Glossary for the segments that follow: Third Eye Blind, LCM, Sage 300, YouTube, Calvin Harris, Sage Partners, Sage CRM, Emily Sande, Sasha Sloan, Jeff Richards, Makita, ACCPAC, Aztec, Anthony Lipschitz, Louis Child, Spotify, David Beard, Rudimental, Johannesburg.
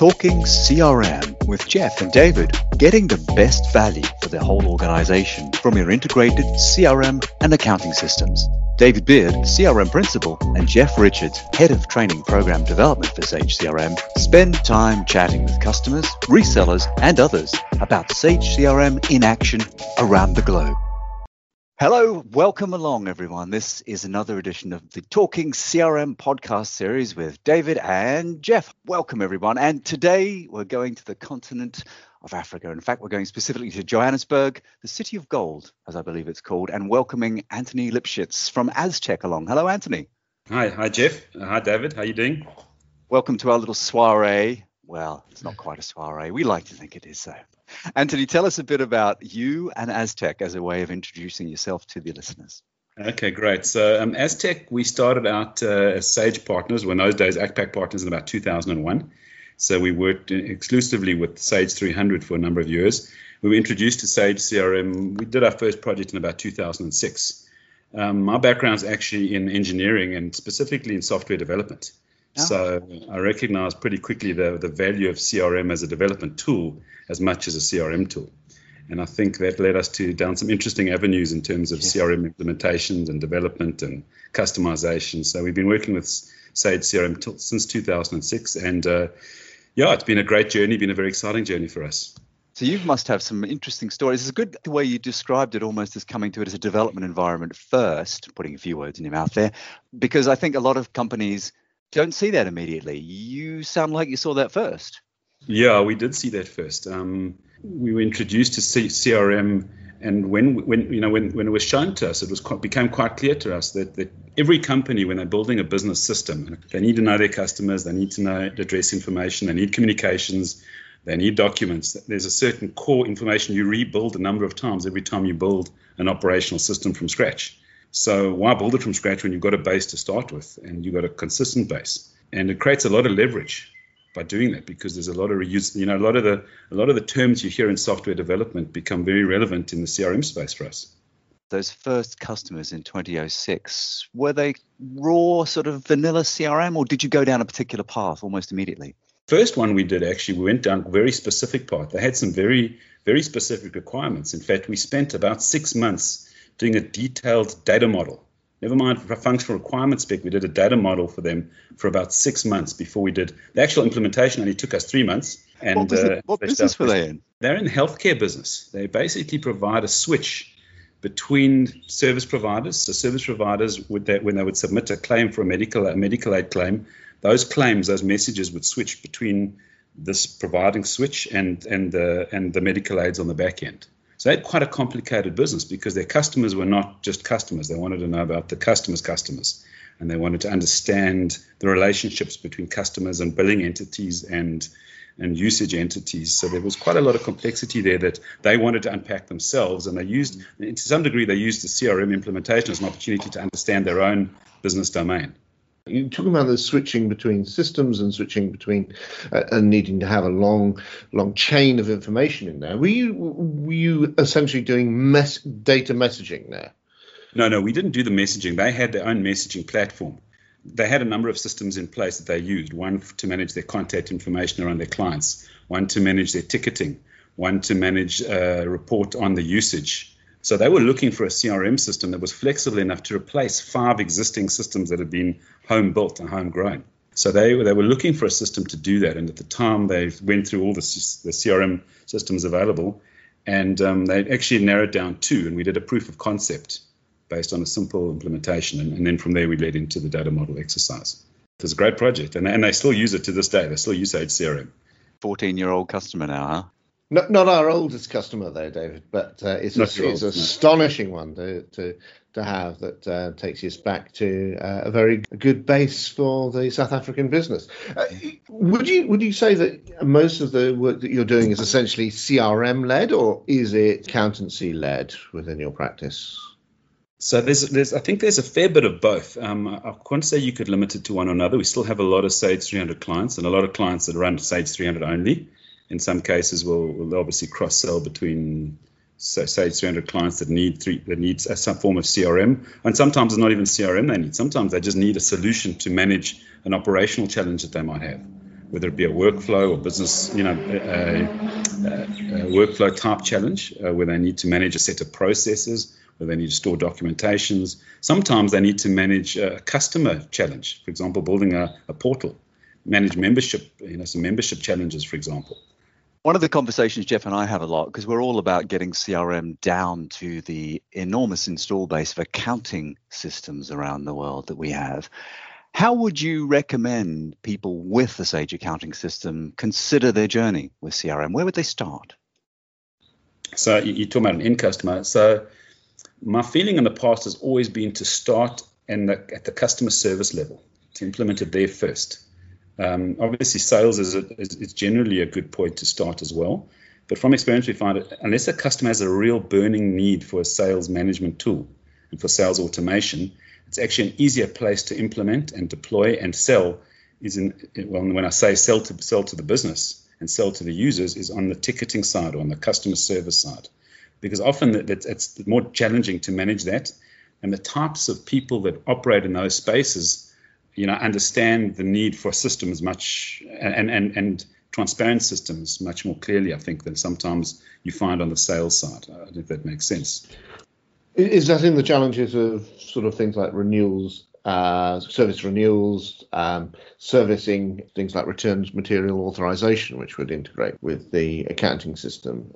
Talking CRM with Jeff and David, getting the best value for the whole organization from your integrated CRM and accounting systems. David Beard, CRM Principal, and Jeff Richards, Head of Training Program Development for Sage CRM, spend time chatting with customers, resellers, and others about Sage CRM in action around the globe. Hello, welcome along everyone. This is another edition of the Talking CRM podcast series with David and Jeff. Welcome everyone. And today we're going to the continent of Africa. In fact, we're going specifically to Johannesburg, the City of Gold, as I believe it's called, and welcoming Anthony Lipschitz from Aztec along. Hello, Anthony. Hi, Jeff. Hi, David. How are you doing? Welcome to our little soiree. Well, it's not quite a soiree. We like to think it is, though. Anthony, tell us a bit about you and Aztec as a way of introducing yourself to the listeners. Okay, great. So Aztec, we started out as Sage Partners, when those days ACCPAC Partners, in about 2001. So we worked exclusively with Sage 300 for a number of years. We were introduced to Sage CRM. We did our first project in about 2006. My background is actually in engineering and specifically in software development. Oh. So I recognized pretty quickly the value of CRM as a development tool as much as a CRM tool. And I think that led us down some interesting avenues in terms of CRM implementations and development and customization. So we've been working with Sage CRM since 2006. And it's been a great journey, been a very exciting journey for us. So you must have some interesting stories. It's a good way you described it, almost as coming to it as a development environment first, putting a few words in your mouth there, because I think a lot of companies don't see that immediately. You sound like you saw that first. Yeah, we did see that first. We were introduced to CRM, and when it was shown to us, it was became quite clear to us that every company, when they're building a business system, they need to know their customers, they need to know address information, they need communications, they need documents. There's a certain core information you rebuild a number of times every time you build an operational system from scratch. So why build it from scratch when you've got a base to start with and you've got a consistent base? And it creates a lot of leverage by doing that, because there's a lot of reuse. You know, a lot of the terms you hear in software development become very relevant in the CRM space for us. Those first customers in 2006, were they raw sort of vanilla CRM, or did you go down a particular path almost immediately? First one we did, actually, we went down a very specific path. They had some very, very specific requirements. In fact, we spent about 6 months doing a detailed data model. Never mind functional requirements spec, we did a data model for them for about 6 months before we did. The actual implementation only took us 3 months. And what business were they in? They're in the healthcare business. They basically provide a switch between service providers. So service providers, when they would submit a claim for a medical aid claim, those messages would switch between this providing switch and the medical aids on the back end. So they had quite a complicated business, because their customers were not just customers. They wanted to know about the customer's customers, and they wanted to understand the relationships between customers and billing entities and usage entities. So there was quite a lot of complexity there that they wanted to unpack themselves, and to some degree, they used the CRM implementation as an opportunity to understand their own business domain. You're talking about the switching between systems and switching between and needing to have a long chain of information in there. Were you essentially doing data messaging there? No, we didn't do the messaging. They had their own messaging platform. They had a number of systems in place that they used, one to manage their contact information around their clients, one to manage their ticketing, one to manage a report on the usage. So they were looking for a CRM system that was flexible enough to replace 5 existing systems that had been home-built and home-grown. So they were looking for a system to do that. And at the time, they went through all the CRM systems available, and they actually narrowed down 2, and we did a proof of concept based on a simple implementation. And then from there, we led into the data model exercise. It was a great project, and they still use it to this day. They still use Sage CRM. 14-year-old customer now, huh? Not our oldest customer, though, David, but it's an astonishing one to have that takes us back to a very good base for the South African business. Would you say that most of the work that you're doing is essentially CRM-led, or is it accountancy-led within your practice? So there's a fair bit of both. I can't say you could limit it to one or another. We still have a lot of Sage 300 clients, and a lot of clients that run Sage 300 only. In some cases, we'll obviously cross-sell between, Sage 300 clients that need some form of CRM. And sometimes it's not even CRM they need. Sometimes they just need a solution to manage an operational challenge that they might have. whether it be a workflow or business, a workflow type challenge where they need to manage a set of processes, where they need to store documentations. Sometimes they need to manage a customer challenge, for example, building a portal, manage membership, some membership challenges, for example. One of the conversations Jeff and I have a lot, because we're all about getting CRM down to the enormous install base of accounting systems around the world that we have. How would you recommend people with the Sage accounting system consider their journey with CRM? Where would they start? So you're talking about an end customer. So my feeling in the past has always been to start at the customer service level, to implement it there first. Obviously, sales is generally a good point to start as well. But from experience, we find that unless a customer has a real burning need for a sales management tool and for sales automation, it's actually an easier place to implement and deploy and sell is when I say sell to the business and sell to the users is on the ticketing side or on the customer service side, because often it's more challenging to manage that, and the types of people that operate in those spaces, understand the need for systems much and transparent systems much more clearly, I think, than sometimes you find on the sales side. If that makes sense. Is that in the challenges of sort of things like renewals, service renewals, servicing, things like returns material authorization, which would integrate with the accounting system?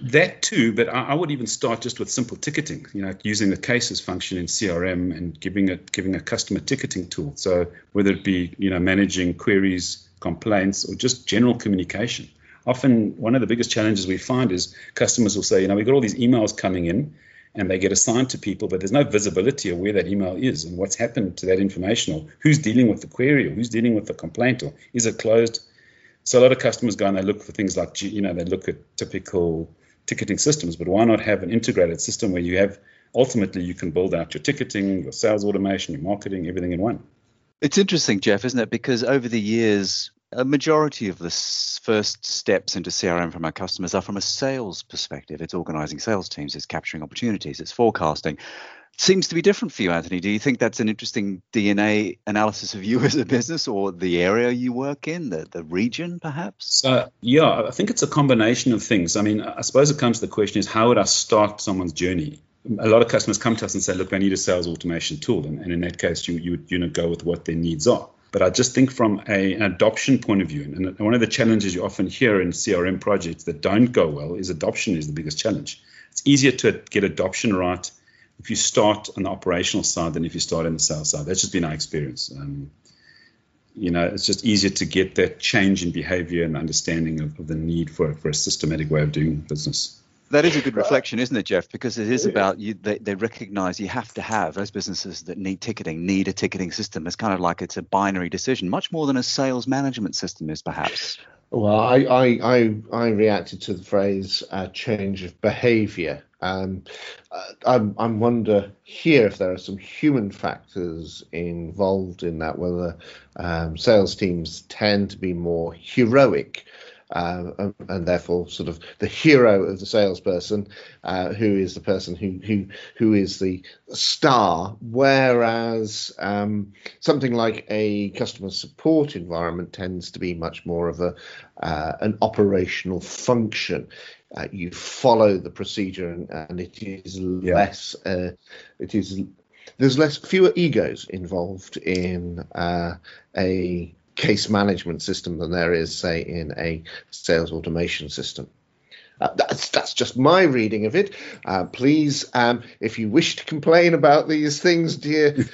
That too, but I would even start just with simple ticketing, using the cases function in CRM and giving a customer ticketing tool. So whether it be, managing queries, complaints, or just general communication. Often one of the biggest challenges we find is customers will say, we've got all these emails coming in, and they get assigned to people, but there's no visibility of where that email is and what's happened to that information, or who's dealing with the query, or who's dealing with the complaint, or is it closed? So a lot of customers go and they look for things like, they look at typical ticketing systems, but why not have an integrated system where you have, ultimately you can build out your ticketing, your sales automation, your marketing, everything in one. It's interesting, Jeff, isn't it? Because over the years, a majority of the first steps into CRM from our customers are from a sales perspective. It's organizing sales teams, it's capturing opportunities, it's forecasting. It seems to be different for you, Anthony. Do you think that's an interesting DNA analysis of you as a business, or the area you work in, the region perhaps? Yeah, I think it's a combination of things. I suppose it comes to the question is, how would I start someone's journey? A lot of customers come to us and say, look, they need a sales automation tool. And in that case, you go with what their needs are. But I just think from an adoption point of view, and one of the challenges you often hear in CRM projects that don't go well is adoption is the biggest challenge. It's easier to get adoption right if you start on the operational side than if you start on the sales side. That's just been our experience. It's just easier to get that change in behavior and understanding of the need for a systematic way of doing business. That is a good reflection, isn't it, Jeff? Because it is about you. They recognize you have to have, those businesses that need ticketing, need a ticketing system. It's kind of like it's a binary decision, much more than a sales management system is perhaps. Well, I reacted to the phrase change of behavior. I wonder here if there are some human factors involved in that, whether sales teams tend to be more heroic. And therefore sort of the hero of the salesperson, who is the person who is the star, whereas something like a customer support environment tends to be much more of an operational function. You follow the procedure and it is less, there's fewer egos involved in a case management system than there is, say, in a sales automation system. That's just my reading of it. Please, if you wish to complain about these things, dear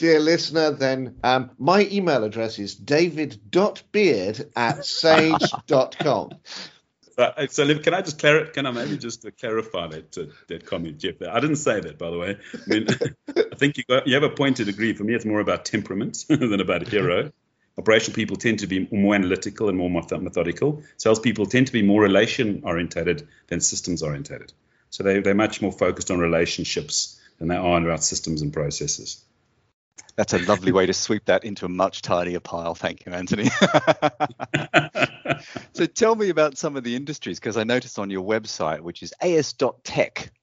listener, then my email address is david.beard@sage.com. So, Liv, can I just clarify that comment, Jeff? I didn't say that, by the way. I think you have a point to degree. For me, it's more about temperament than about a hero. Operational people tend to be more analytical and more methodical. Salespeople tend to be more relation-orientated than systems-orientated. So they're much more focused on relationships than they are about systems and processes. That's a lovely way to sweep that into a much tidier pile. Thank you, Anthony. So tell me about some of the industries, because I noticed on your website, which is as.tech.co.za,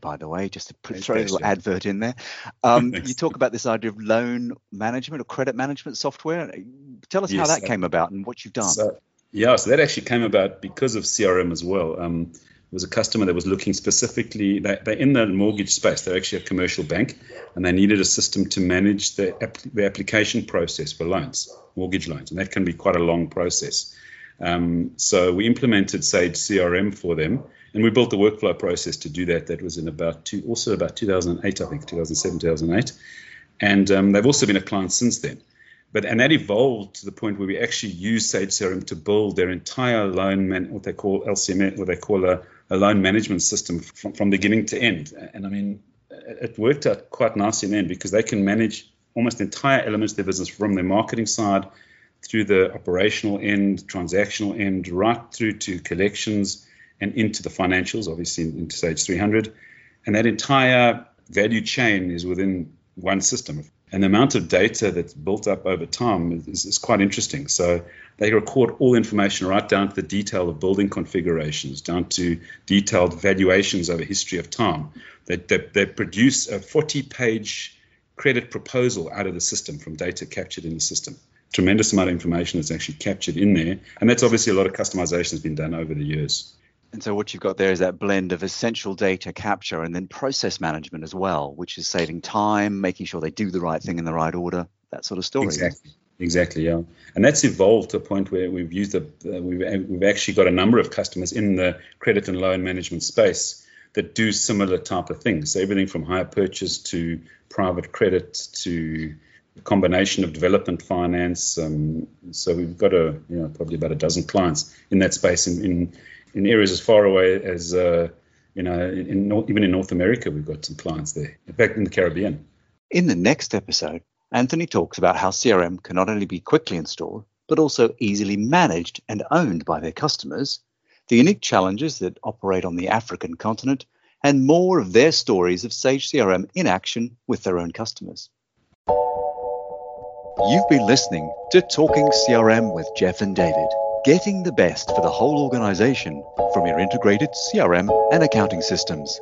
by the way, just to throw a little advert in there. You talk about this idea of loan management or credit management software. Tell us how that came about and what you've done. So that actually came about because of CRM as well. There was a customer that was looking specifically, they're in the mortgage space, they're actually a commercial bank, and they needed a system to manage the application process for loans, mortgage loans, and that can be quite a long process. So we implemented Sage CRM for them, and we built the workflow process to do that. That was in about 2008, I think, 2007, 2008. And they've also been a client since then. And that evolved to the point where we actually use Sage CRM to build their entire loan, what they call LCM, what they call a loan management system from beginning to end. And I mean, it worked out quite nicely in the end, because they can manage almost the entire elements of their business, from their marketing side through the operational end, transactional end, right through to collections and into the financials, obviously into Sage 300. And that entire value chain is within one system. And the amount of data that's built up over time is quite interesting. So they record all information right down to the detail of building configurations, down to detailed valuations over history of time. They produce a 40-page credit proposal out of the system from data captured in the system. Tremendous amount of information that's actually captured in there. And that's obviously a lot of customization has been done over the years. And so what you've got there is that blend of essential data capture and then process management as well, which is saving time, making sure they do the right thing in the right order, that sort of story. Exactly, yeah. And that's evolved to a point where we've used we've actually got a number of customers in the credit and loan management space that do similar type of things. So everything from hire purchase to private credit to a combination of development finance. So we've got probably about a dozen clients in that space in areas as far away as, even in North America, we've got some clients there, in fact, in the Caribbean. In the next episode, Anthony talks about how CRM can not only be quickly installed, but also easily managed and owned by their customers, the unique challenges that operate on the African continent, and more of their stories of Sage CRM in action with their own customers. You've been listening to Talking CRM with Jeff and David. Getting the best for the whole organization from your integrated CRM and accounting systems.